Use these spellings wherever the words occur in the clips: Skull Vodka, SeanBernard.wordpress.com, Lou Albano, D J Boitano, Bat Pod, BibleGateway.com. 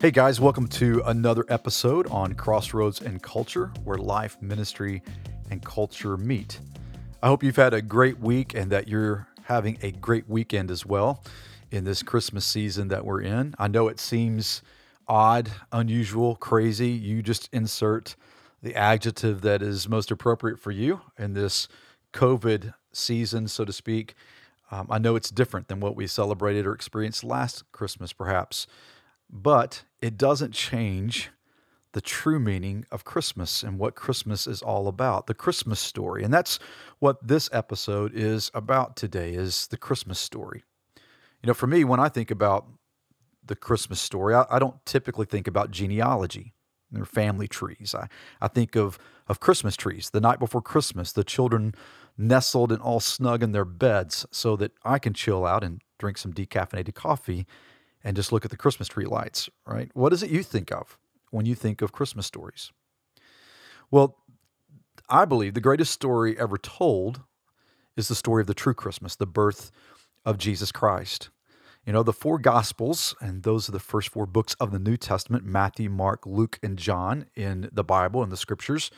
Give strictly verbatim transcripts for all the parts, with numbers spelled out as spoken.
Hey guys, welcome to another episode on Crossroads and Culture, where life, ministry, and culture meet. I hope you've had a great week and that you're having a great weekend as well in this Christmas season that we're in. I know it seems odd, unusual, crazy. You just insert the adjective that is most appropriate for you in this COVID season, so to speak. Um, I know it's different than what we celebrated or experienced last Christmas, perhaps. But it doesn't change the true meaning of Christmas and what Christmas is all about, the Christmas story. And that's what this episode is about today, is the Christmas story. You know, for me, when I think about the Christmas story, I, I don't typically think about genealogy or family trees. I, I think of, of Christmas trees, the night before Christmas, the children nestled and all snug in their beds so that I can chill out and drink some decaffeinated coffee and just look at the Christmas tree lights, right? What is it you think of when you think of Christmas stories? Well, I believe the greatest story ever told is the story of the true Christmas, the birth of Jesus Christ. You know, the four Gospels, and those are the first four books of the New Testament, Matthew, Mark, Luke, and John in the Bible, in the Scriptures.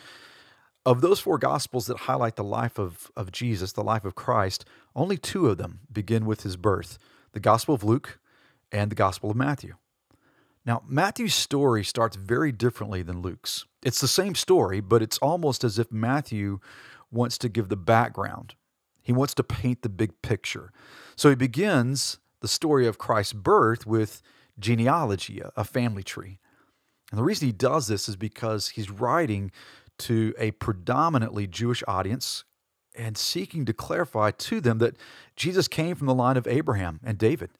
Of those four Gospels that highlight the life of, of Jesus, the life of Christ, only two of them begin with his birth, the Gospel of Luke and the Gospel of Matthew. Now, Matthew's story starts very differently than Luke's. It's the same story, but it's almost as if Matthew wants to give the background. He wants to paint the big picture. So he begins the story of Christ's birth with genealogy, a family tree. And the reason he does this is because he's writing to a predominantly Jewish audience and seeking to clarify to them that Jesus came from the line of Abraham and David.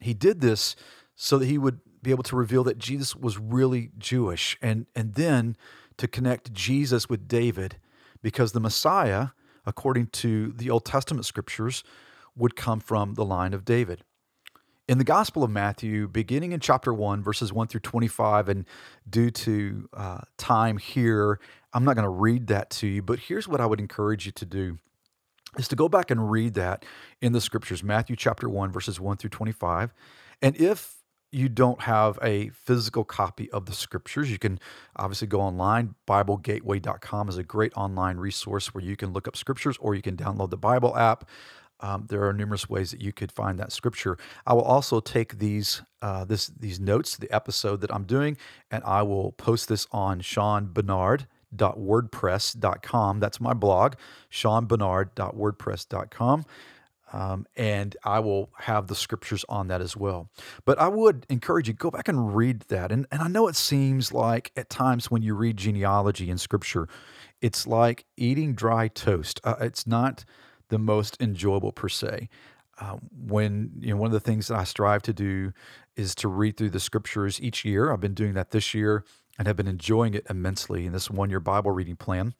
He did this so that he would be able to reveal that Jesus was really Jewish, and, and then to connect Jesus with David, because the Messiah, according to the Old Testament scriptures, would come from the line of David. In the Gospel of Matthew, beginning in chapter one, verses one through twenty-five, and due to uh, time here, I'm not going to read that to you, but here's what I would encourage you to do, is to go back and read that in the scriptures, Matthew chapter one, verses one through twenty-five. And if you don't have a physical copy of the scriptures, you can obviously go online. Bible Gateway dot com is a great online resource where you can look up scriptures, or you can download the Bible app. Um, there are numerous ways that you could find that scripture. I will also take these uh, this these notes, the episode that I'm doing, and I will post this on Sean Bernard dot wordpress dot com. That's my blog, Sean Bernard dot wordpress dot com. Um, and I will have the scriptures on that as well. But I would encourage you, go back and read that. And, and I know it seems like at times when you read genealogy in scripture, it's like eating dry toast. Uh, it's not the most enjoyable per se. Uh, when you know, one of the things that I strive to do is to read through the scriptures each year. I've been doing that this year and have been enjoying it immensely in this one-year Bible reading plan.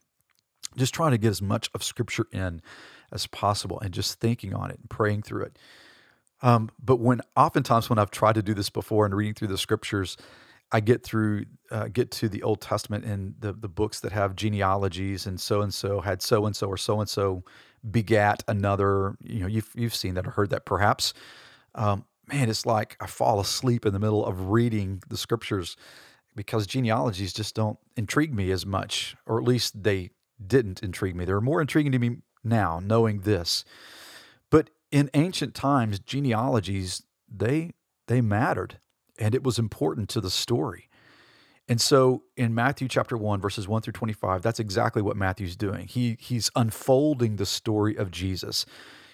Just trying to get as much of Scripture in as possible and just thinking on it and praying through it. Um, but when oftentimes when I've tried to do this before and reading through the Scriptures, I get through, uh, get to the Old Testament and the, the books that have genealogies, and so-and-so had so-and-so, or so-and-so begat another. You know, you've, you've seen that or heard that perhaps. Um, man, it's like I fall asleep in the middle of reading the Scriptures, because genealogies just don't intrigue me as much, or at least they didn't intrigue me. They're more intriguing to me now, knowing this. But in ancient times, genealogies, they they mattered, and it was important to the story. And so in Matthew chapter one, verses one through twenty-five, that's exactly what Matthew's doing. He He's unfolding the story of Jesus,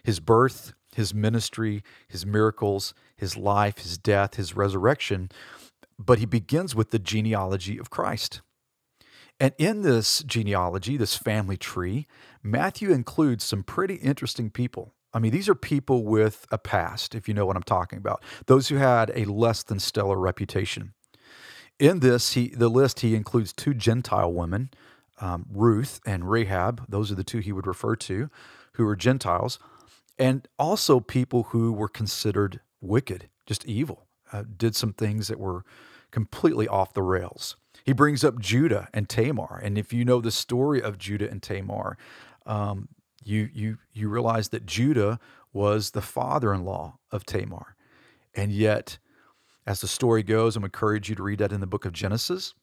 his birth, his ministry, his miracles, his life, his death, his resurrection. But he begins with the genealogy of Christ. And in this genealogy, this family tree, Matthew includes some pretty interesting people. I mean, these are people with a past, if you know what I'm talking about, those who had a less than stellar reputation. In this, he, the list, he includes two Gentile women, um, Ruth and Rahab. Those are the two he would refer to, who were Gentiles, and also people who were considered wicked, just evil. Uh, did some things that were completely off the rails. He brings up Judah and Tamar, and if you know the story of Judah and Tamar, um, you you you realize that Judah was the father-in-law of Tamar, and yet As the story goes, I'm encourage you to read that in the book of Genesis.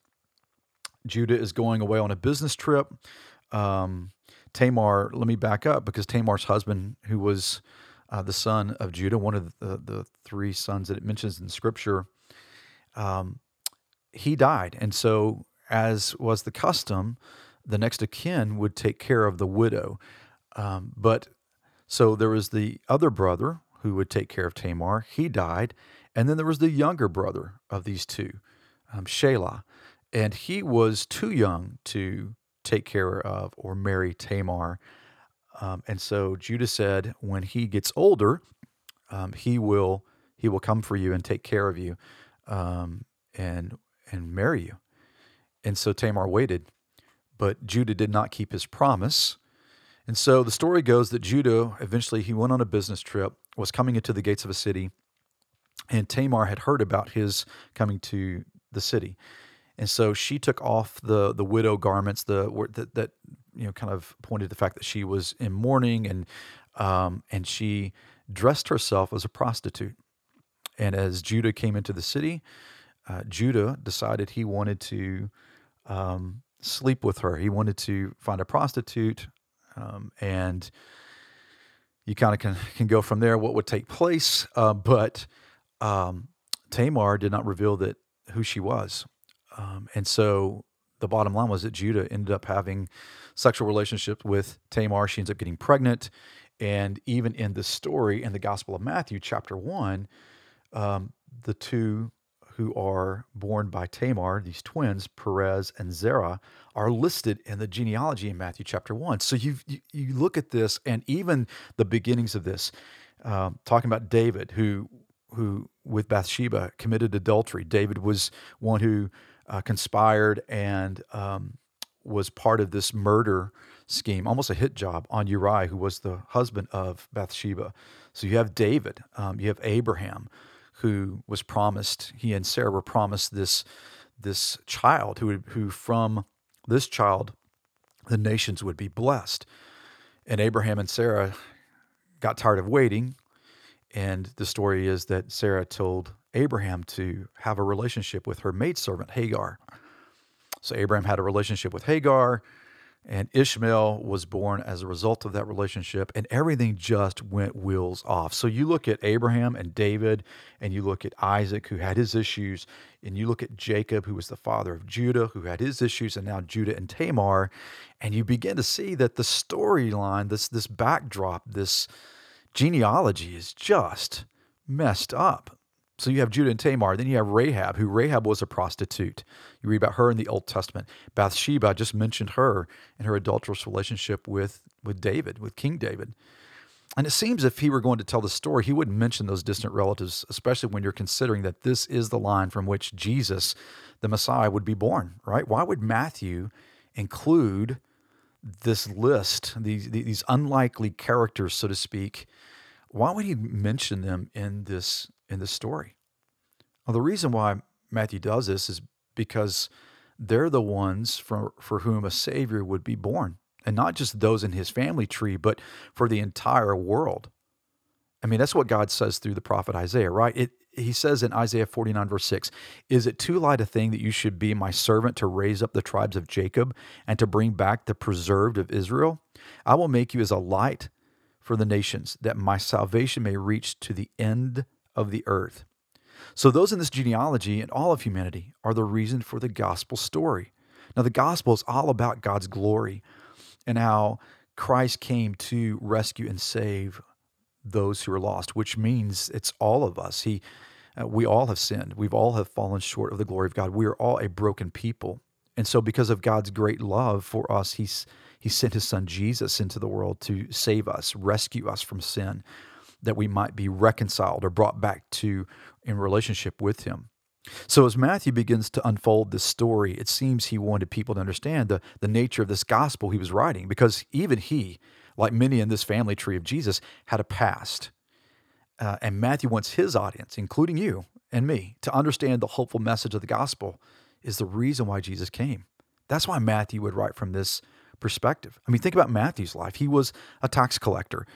Judah is going away on a business trip. Um, Tamar, let me back up, because Tamar's husband, who was uh, the son of Judah, one of the, the three sons that it mentions in Scripture, um, he died. And so, as was the custom, the next of kin would take care of the widow. Um, but so there was the other brother who would take care of Tamar. He died. And then there was the younger brother of these two, um, Shelah. And he was too young to take care of or marry Tamar. Um, and so Judah said, when he gets older, um, he will he will come for you and take care of you um, and and marry you. And so Tamar waited, but Judah did not keep his promise. And so the story goes that Judah, eventually he went on a business trip, was coming into the gates of a city, and Tamar had heard about his coming to the city. And so she took off the the widow garments, the that, that you know kind of pointed to the fact that she was in mourning, and um, and she dressed herself as a prostitute. And as Judah came into the city, uh, Judah decided he wanted to um, sleep with her. He wanted to find a prostitute, um, and you kind of can can go from there what would take place. Uh, but um, Tamar did not reveal that who she was. Um, and so the bottom line was that Judah ended up having sexual relationship with Tamar. She ends up getting pregnant. And even in this story, in the Gospel of Matthew, chapter one, um, the two who are born by Tamar, these twins, Perez and Zerah, are listed in the genealogy in Matthew chapter one. So you you look at this, and even the beginnings of this, um, talking about David, who who with Bathsheba committed adultery. David was one who... Uh, conspired and um, was part of this murder scheme, almost a hit job on Uriah, who was the husband of Bathsheba. So you have David, um, you have Abraham, who was promised, he and Sarah were promised this this child, who who from this child, the nations would be blessed. And Abraham and Sarah got tired of waiting, and the story is that Sarah told Abraham to have a relationship with her maidservant, Hagar. So Abraham had a relationship with Hagar, and Ishmael was born as a result of that relationship, and everything just went wheels off. So you look at Abraham and David, and you look at Isaac, who had his issues, and you look at Jacob, who was the father of Judah, who had his issues, and now Judah and Tamar, and you begin to see that the storyline, this, this backdrop, this genealogy is just messed up. So you have Judah and Tamar, then you have Rahab, who Rahab was a prostitute. You read about her in the Old Testament. Bathsheba, I just mentioned her and her adulterous relationship with, with David, with King David. And it seems if he were going to tell the story, he wouldn't mention those distant relatives, especially when you're considering that this is the line from which Jesus, the Messiah, would be born, right? Why would Matthew include this list, these, these unlikely characters, so to speak? Why would he mention them in this in this story? Well, the reason why Matthew does this is because they're the ones for, for whom a Savior would be born, and not just those in his family tree, but for the entire world. I mean, that's what God says through the prophet Isaiah, right? It, he says in Isaiah forty-nine, verse six, "Is it too light a thing that you should be my servant to raise up the tribes of Jacob and to bring back the preserved of Israel? I will make you as a light for the nations, that my salvation may reach to the end of the earth." So those in this genealogy and all of humanity are the reason for the gospel story. Now, the gospel is all about God's glory and how Christ came to rescue and save those who are lost, which means it's all of us. He, uh, we all have sinned. We've all have fallen short of the glory of God. We are all a broken people. And so because of God's great love for us, he's, he sent his son Jesus into the world to save us, rescue us from sin, that we might be reconciled or brought back to in relationship with him. So as Matthew begins to unfold this story, it seems he wanted people to understand the, the nature of this gospel he was writing, because even he, like many in this family tree of Jesus, had a past. Uh, and Matthew wants his audience, including you and me, to understand the hopeful message of the gospel is the reason why Jesus came. That's why Matthew would write from this perspective. I mean, think about Matthew's life. He was a tax collector.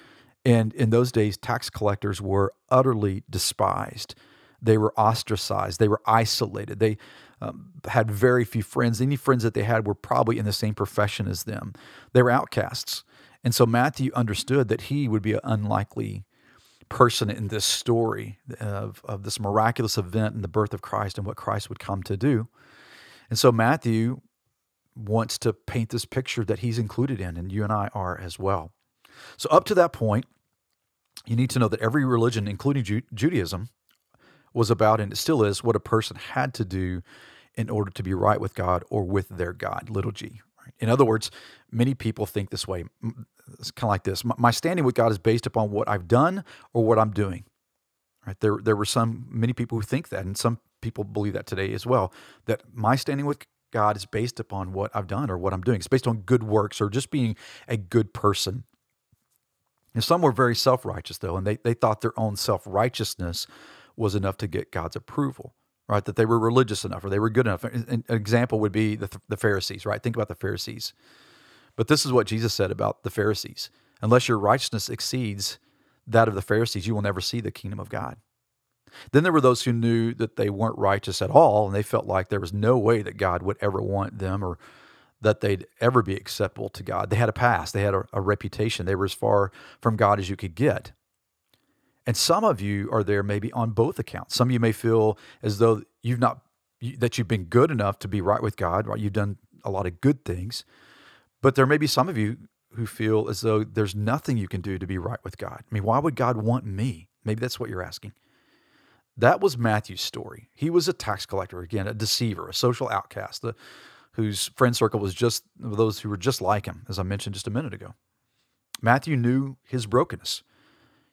And in those days, tax collectors were utterly despised. They were ostracized. They were isolated. They um, had very few friends. Any friends that they had were probably in the same profession as them. They were outcasts. And so Matthew understood that he would be an unlikely person in this story of, of this miraculous event and the birth of Christ and what Christ would come to do. And so Matthew wants to paint this picture that he's included in, and you and I are as well. So up to that point, you need to know that every religion, including Ju- Judaism, was about, and it still is, what a person had to do in order to be right with God or with their God, little g. Right? In other words, many people think this way. It's kind of like this. My standing with God is based upon what I've done or what I'm doing. Right? There, there were some many people who think that, and some people believe that today as well, that my standing with God is based upon what I've done or what I'm doing. It's based on good works or just being a good person. And some were very self-righteous, though, and they, they thought their own self-righteousness was enough to get God's approval, right? That they were religious enough or they were good enough. An example would be the, the Pharisees, right? Think about the Pharisees. But this is what Jesus said about the Pharisees. Unless your righteousness exceeds that of the Pharisees, you will never see the kingdom of God. Then there were those who knew that they weren't righteous at all, and they felt like there was no way that God would ever want them or that they'd ever be acceptable to God. They had a past. They had a, a reputation. They were as far from God as you could get. And some of you are there maybe on both accounts. Some of you may feel as though you've not, that you've been good enough to be right with God, right? You've done a lot of good things. But there may be some of you who feel as though there's nothing you can do to be right with God. I mean, why would God want me? Maybe that's what you're asking. That was Matthew's story. He was a tax collector, again, a deceiver, a social outcast, the, whose friend circle was just those who were just like him, as I mentioned just a minute ago. Matthew knew his brokenness.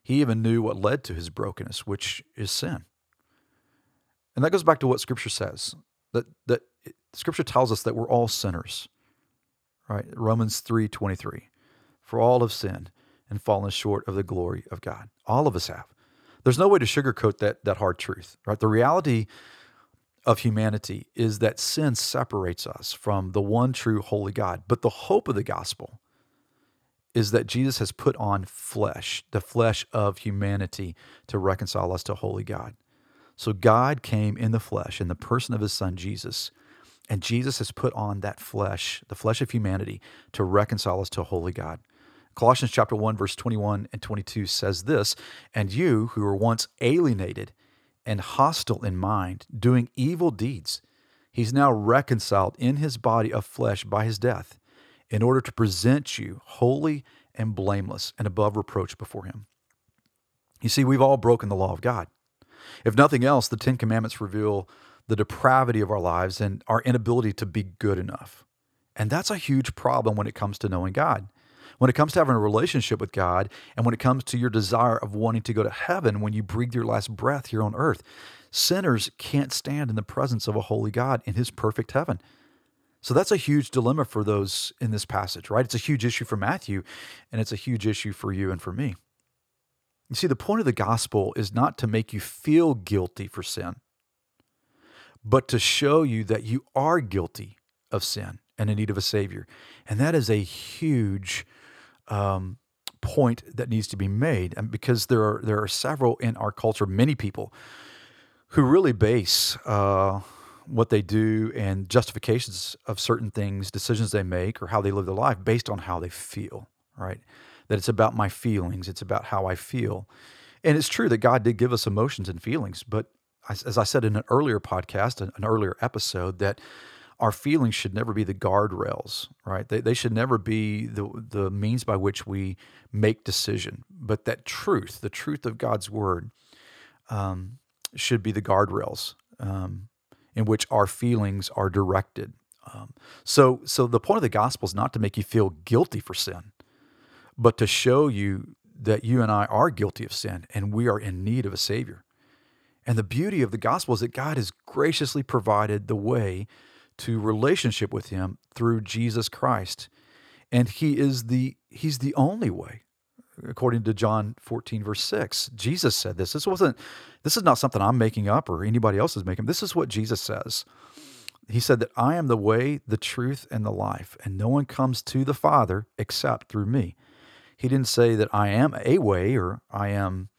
He even knew what led to his brokenness, which is sin. And that goes back to what Scripture says, that, that it, Scripture tells us that we're all sinners, right? Romans three twenty-three, for all have sinned and fallen short of the glory of God. All of us have. There's no way to sugarcoat that, that hard truth, right? The reality of humanity is that sin separates us from the one true holy God. But the hope of the gospel is that Jesus has put on flesh, the flesh of humanity, to reconcile us to holy God. So God came in the flesh, in the person of his son, Jesus, and Jesus has put on that flesh, the flesh of humanity, to reconcile us to holy God. Colossians chapter one, verse twenty-one and twenty-two says this, "And you who were once alienated and hostile in mind, doing evil deeds, he's now reconciled in his body of flesh by his death, in order to present you holy and blameless and above reproach before him." You see, we've all broken the law of God. If nothing else, the Ten Commandments reveal the depravity of our lives and our inability to be good enough. And that's a huge problem when it comes to knowing God. When it comes to having a relationship with God, and when it comes to your desire of wanting to go to heaven when you breathe your last breath here on earth, sinners can't stand in the presence of a holy God in his perfect heaven. So that's a huge dilemma for those in this passage, right? It's a huge issue for Matthew, and it's a huge issue for you and for me. You see, the point of the gospel is not to make you feel guilty for sin, but to show you that you are guilty of sin and in need of a Savior. And that is a huge Um, point that needs to be made, and because there are there are several in our culture, many people who really base uh, what they do and justifications of certain things, decisions they make, or how they live their life based on how they feel, right? That it's about my feelings, it's about how I feel. And it's true that God did give us emotions and feelings, but as, as I said in an earlier podcast, an, an earlier episode, that our feelings should never be the guardrails, right? They, they should never be the, the means by which we make decision. But that truth, the truth of God's word, um, should be the guardrails um, in which our feelings are directed. Um, so, so the point of the gospel is not to make you feel guilty for sin, but to show you that you and I are guilty of sin and we are in need of a Savior. And the beauty of the gospel is that God has graciously provided the way to relationship with him through Jesus Christ. And he is the he's the only way. According to John fourteen, verse six, Jesus said this. This wasn't this is not something I'm making up or anybody else is making. This is what Jesus says. He said that I am the way, the truth, and the life, and no one comes to the Father except through me. He didn't say that I am a way or I am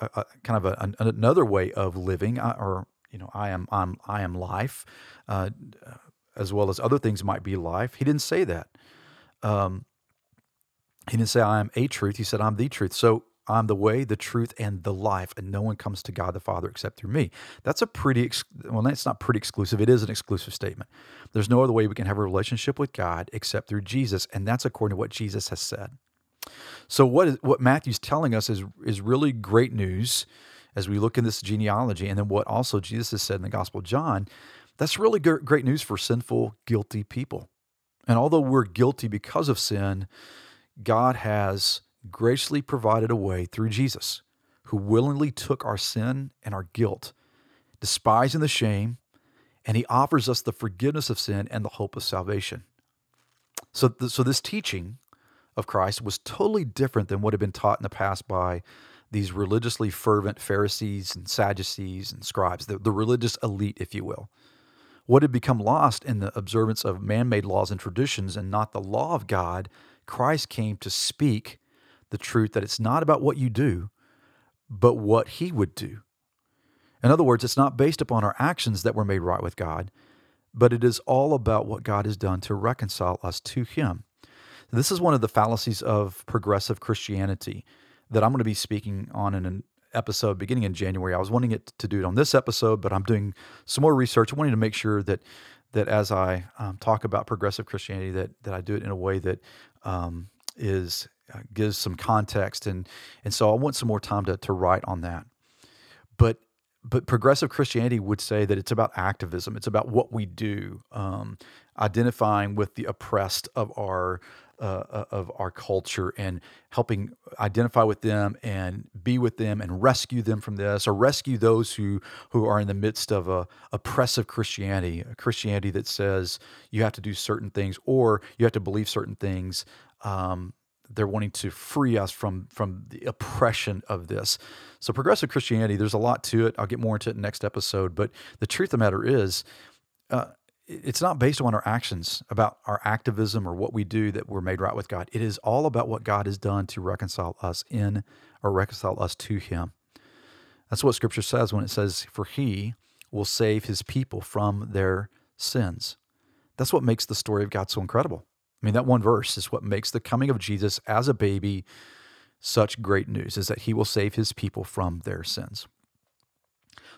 a, a kind of a, an, another way of living, I, or you know, I am I'm, I am life, uh, as well as other things might be life. He didn't say that. Um, he didn't say I am a truth. He said I'm the truth. So I'm the way, the truth, and the life, and no one comes to God the Father except through me. That's a pretty, ex- well, that's not pretty exclusive. It is an exclusive statement. There's no other way we can have a relationship with God except through Jesus, and that's according to what Jesus has said. So what is, what Matthew's telling us is, is really great news as we look in this genealogy, and then what also Jesus has said in the Gospel of John. That's really great news for sinful, guilty people. And although we're guilty because of sin, God has graciously provided a way through Jesus, who willingly took our sin and our guilt, despising the shame, and he offers us the forgiveness of sin and the hope of salvation. So, th- so this teaching of Christ was totally different than what had been taught in the past by these religiously fervent Pharisees and Sadducees and scribes, the, the religious elite, if you will. What had become lost in the observance of man-made laws and traditions and not the law of God, Christ came to speak the truth that it's not about what you do, but what he would do. In other words, it's not based upon our actions that we're made right with God, but it is all about what God has done to reconcile us to him. This is one of the fallacies of progressive Christianity that I'm going to be speaking on in an episode beginning in January. I was wanting it to do it on this episode, but I'm doing some more research, wanting to make sure that that as I um, talk about progressive Christianity, that that I do it in a way that um, is uh, gives some context, and and so I want some more time to to write on that. But but progressive Christianity would say that it's about activism. It's about what we do, um, identifying with the oppressed of our. Uh, of our culture and helping identify with them and be with them and rescue them from this, or rescue those who, who are in the midst of a oppressive Christianity, a Christianity that says you have to do certain things or you have to believe certain things. Um, they're wanting to free us from, from the oppression of this. So progressive Christianity, there's a lot to it. I'll get more into it in the next episode, but the truth of the matter is, uh, it's not based on our actions, about our activism or what we do that we're made right with God. It is all about what God has done to reconcile us in or reconcile us to him. That's what Scripture says when it says, for he will save his people from their sins. That's what makes the story of God so incredible. I mean, that one verse is what makes the coming of Jesus as a baby such great news, is that he will save his people from their sins.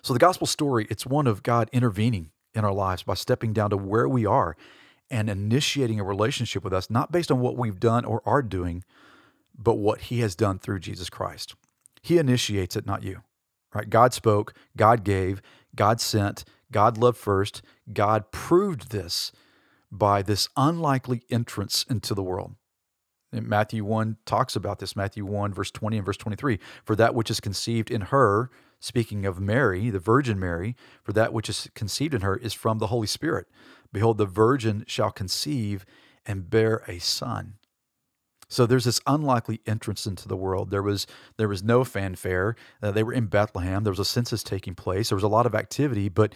So the gospel story, it's one of God intervening in our lives by stepping down to where we are and initiating a relationship with us, not based on what we've done or are doing, but what he has done through Jesus Christ. He initiates it, not you, right? God spoke, God gave, God sent, God loved first. God proved this by this unlikely entrance into the world. And Matthew one talks about this, Matthew one, verse twenty and verse twenty-three, for that which is conceived in her, speaking of Mary, the Virgin Mary, for that which is conceived in her is from the Holy Spirit. Behold, the virgin shall conceive and bear a son. So there's this unlikely entrance into the world. There was there was no fanfare. Uh, they were in Bethlehem. There was a census taking place. There was a lot of activity, but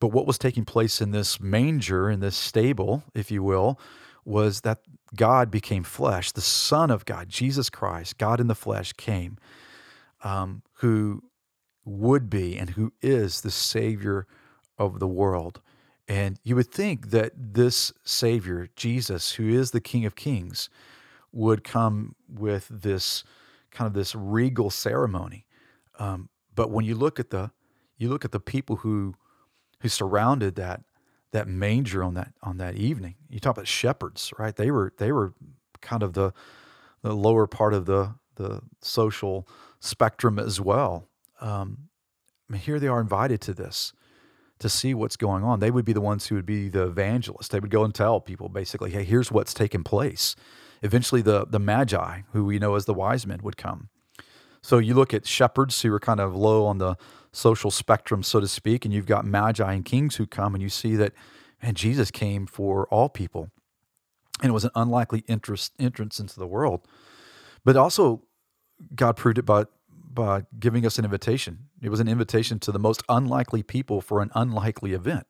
but what was taking place in this manger, in this stable, if you will, was that God became flesh. The Son of God, Jesus Christ, God in the flesh, came, um, who would be and who is the Savior of the world. And you would think that this Savior, Jesus, who is the King of Kings, would come with this kind of this regal ceremony. Um, but when you look at the you look at the people who who surrounded that that manger on that on that evening, you talk about shepherds, right? They were they were kind of the the lower part of the the social spectrum as well. Um, I mean, here they are invited to this, to see what's going on. They would be the ones who would be the evangelists. They would go and tell people basically, hey, here's what's taken place. Eventually the, the magi, who we know as the wise men, would come. So you look at shepherds who are kind of low on the social spectrum, so to speak, and you've got magi and kings who come, and you see that, man, Jesus came for all people. And it was an unlikely interest, entrance into the world. But also God proved it by by giving us an invitation. It was an invitation to the most unlikely people for an unlikely event.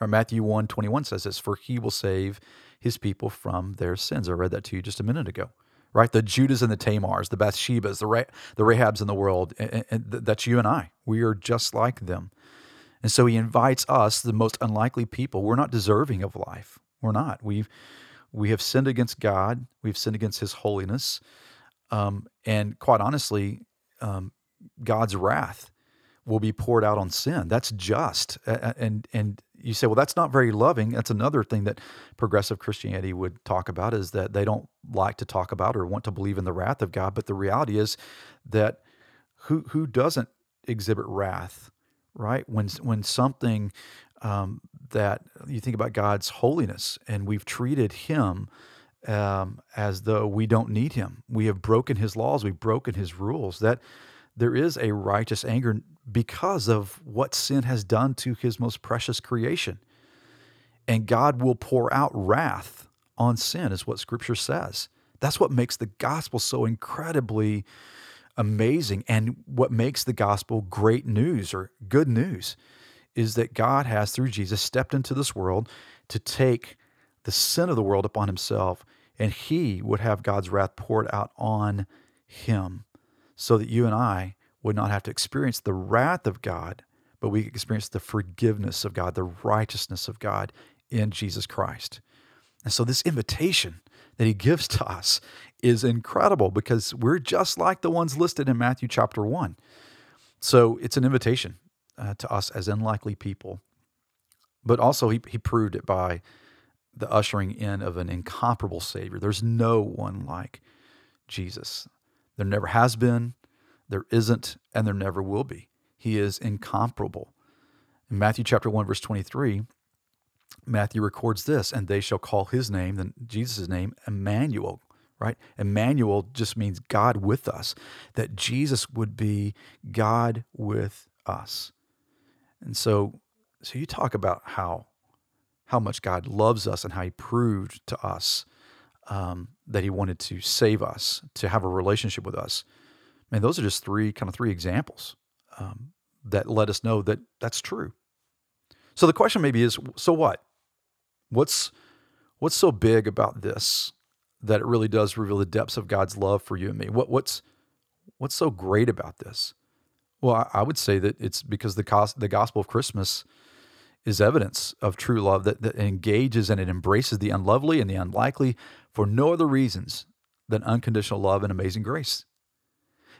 Or Matthew one twenty-one says this, for he will save his people from their sins. I read that to you just a minute ago. right? The Judas and the Tamars, the Bathshebas, the Ra- the Rahabs in the world, and, and th- that's you and I. We are just like them. And so he invites us, the most unlikely people. We're not deserving of life. We're not. We've, we have sinned against God. We've sinned against his holiness. Um, and quite honestly, um, God's wrath will be poured out on sin. That's just. And and you say, well, that's not very loving. That's another thing that progressive Christianity would talk about, is that they don't like to talk about or want to believe in the wrath of God. But the reality is that who who doesn't exhibit wrath, right? When when something um, that you think about God's holiness, and we've treated him um, as though we don't need him. We have broken his laws. We've broken his rules. That there is a righteous anger because of what sin has done to his most precious creation. And God will pour out wrath on sin, is what Scripture says. That's what makes the gospel so incredibly amazing, and what makes the gospel great news or good news is that God has, through Jesus, stepped into this world to take the sin of the world upon himself, and he would have God's wrath poured out on him, so that you and I would not have to experience the wrath of God, but we experience the forgiveness of God, the righteousness of God in Jesus Christ. And so this invitation that he gives to us is incredible, because we're just like the ones listed in Matthew chapter one. So it's an invitation uh, to us as unlikely people. But also he, he proved it by the ushering in of an incomparable Savior. There's no one like Jesus. There never has been, there isn't, and there never will be. He is incomparable. In Matthew chapter one, verse twenty-three, Matthew records this, and they shall call his name, then Jesus' name, Emmanuel, right? Emmanuel just means God with us, that Jesus would be God with us. And so, so you talk about how, how much God loves us and how he proved to us um, that he wanted to save us, to have a relationship with us. Man, those are just three kind of three examples um, that let us know that that's true. So the question maybe is, so what? What's what's so big about this that it really does reveal the depths of God's love for you and me? What what's what's so great about this? Well, I, I would say that it's because the cost, the gospel of Christmas is evidence of true love that, that engages and it embraces the unlovely and the unlikely for no other reasons than unconditional love and amazing grace.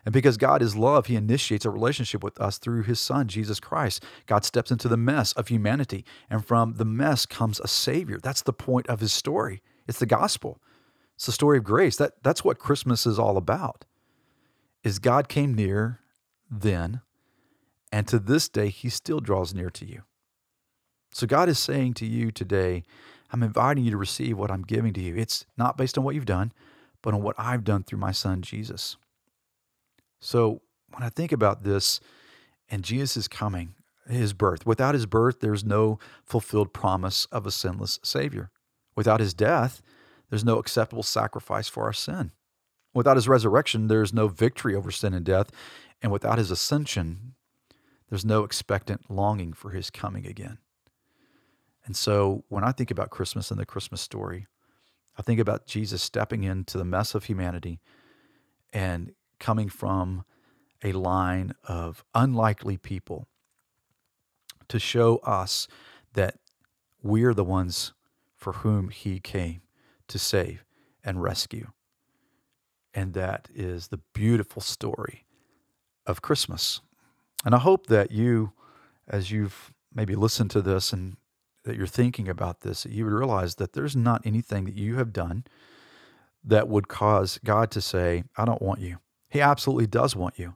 And because God is love, he initiates a relationship with us through his son, Jesus Christ. God steps into the mess of humanity, and from the mess comes a savior. That's the point of his story. It's the gospel. It's the story of grace. That, that's what Christmas is all about, is God came near then, and to this day, he still draws near to you. So God is saying to you today, I'm inviting you to receive what I'm giving to you. It's not based on what you've done, but on what I've done through my son, Jesus. So when I think about this, and Jesus is coming, his birth. Without his birth, there's no fulfilled promise of a sinless Savior. Without his death, there's no acceptable sacrifice for our sin. Without his resurrection, there's no victory over sin and death. And without his ascension, there's no expectant longing for his coming again. And so when I think about Christmas and the Christmas story, I think about Jesus stepping into the mess of humanity and coming from a line of unlikely people to show us that we're the ones for whom he came to save and rescue. And that is the beautiful story of Christmas. And I hope that you, as you've maybe listened to this and that you're thinking about this, that you would realize that there's not anything that you have done that would cause God to say, I don't want you. He absolutely does want you,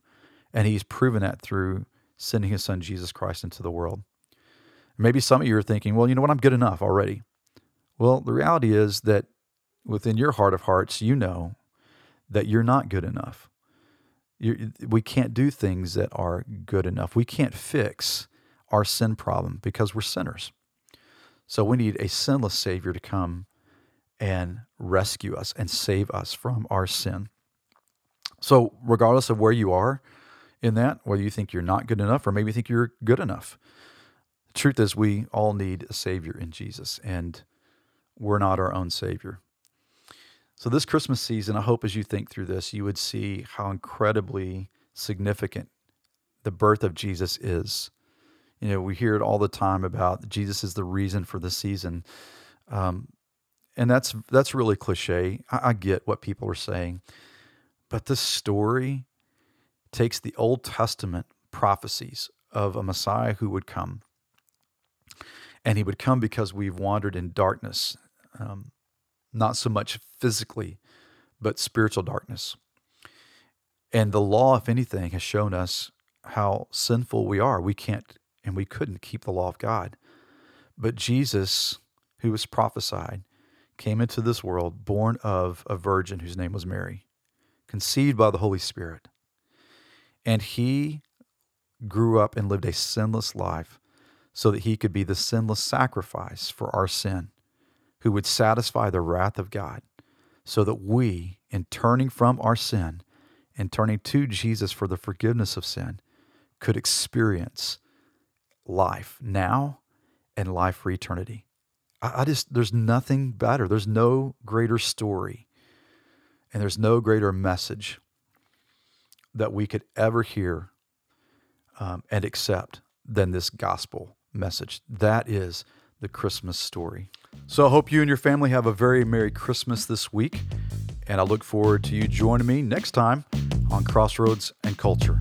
and he's proven that through sending his son Jesus Christ into the world. Maybe some of you are thinking, well, you know what, I'm good enough already. Well, the reality is that within your heart of hearts, you know that you're not good enough. You're, we can't do things that are good enough. We can't fix our sin problem because we're sinners. So we need a sinless Savior to come and rescue us and save us from our sin. So regardless of where you are in that, whether you think you're not good enough or maybe you think you're good enough, the truth is we all need a Savior in Jesus, and we're not our own Savior. So this Christmas season, I hope as you think through this, you would see how incredibly significant the birth of Jesus is. You know, we hear it all the time about Jesus is the reason for the season. Um, and that's that's really cliche. I, I get what people are saying. But this story takes the Old Testament prophecies of a Messiah who would come. And he would come because we've wandered in darkness. Um, Not so much physically, but spiritual darkness. And the law, if anything, has shown us how sinful we are. We can't and we couldn't keep the law of God. But Jesus, who was prophesied, came into this world born of a virgin whose name was Mary, conceived by the Holy Spirit. And he grew up and lived a sinless life so that he could be the sinless sacrifice for our sin, who would satisfy the wrath of God, so that we, in turning from our sin and turning to Jesus for the forgiveness of sin, could experience life now and life for eternity. I, I just, there's nothing better. There's no greater story and there's no greater message that we could ever hear um, and accept than this gospel message. That is the Christmas story. So I hope you and your family have a very Merry Christmas this week, and I look forward to you joining me next time on Crossroads and Culture.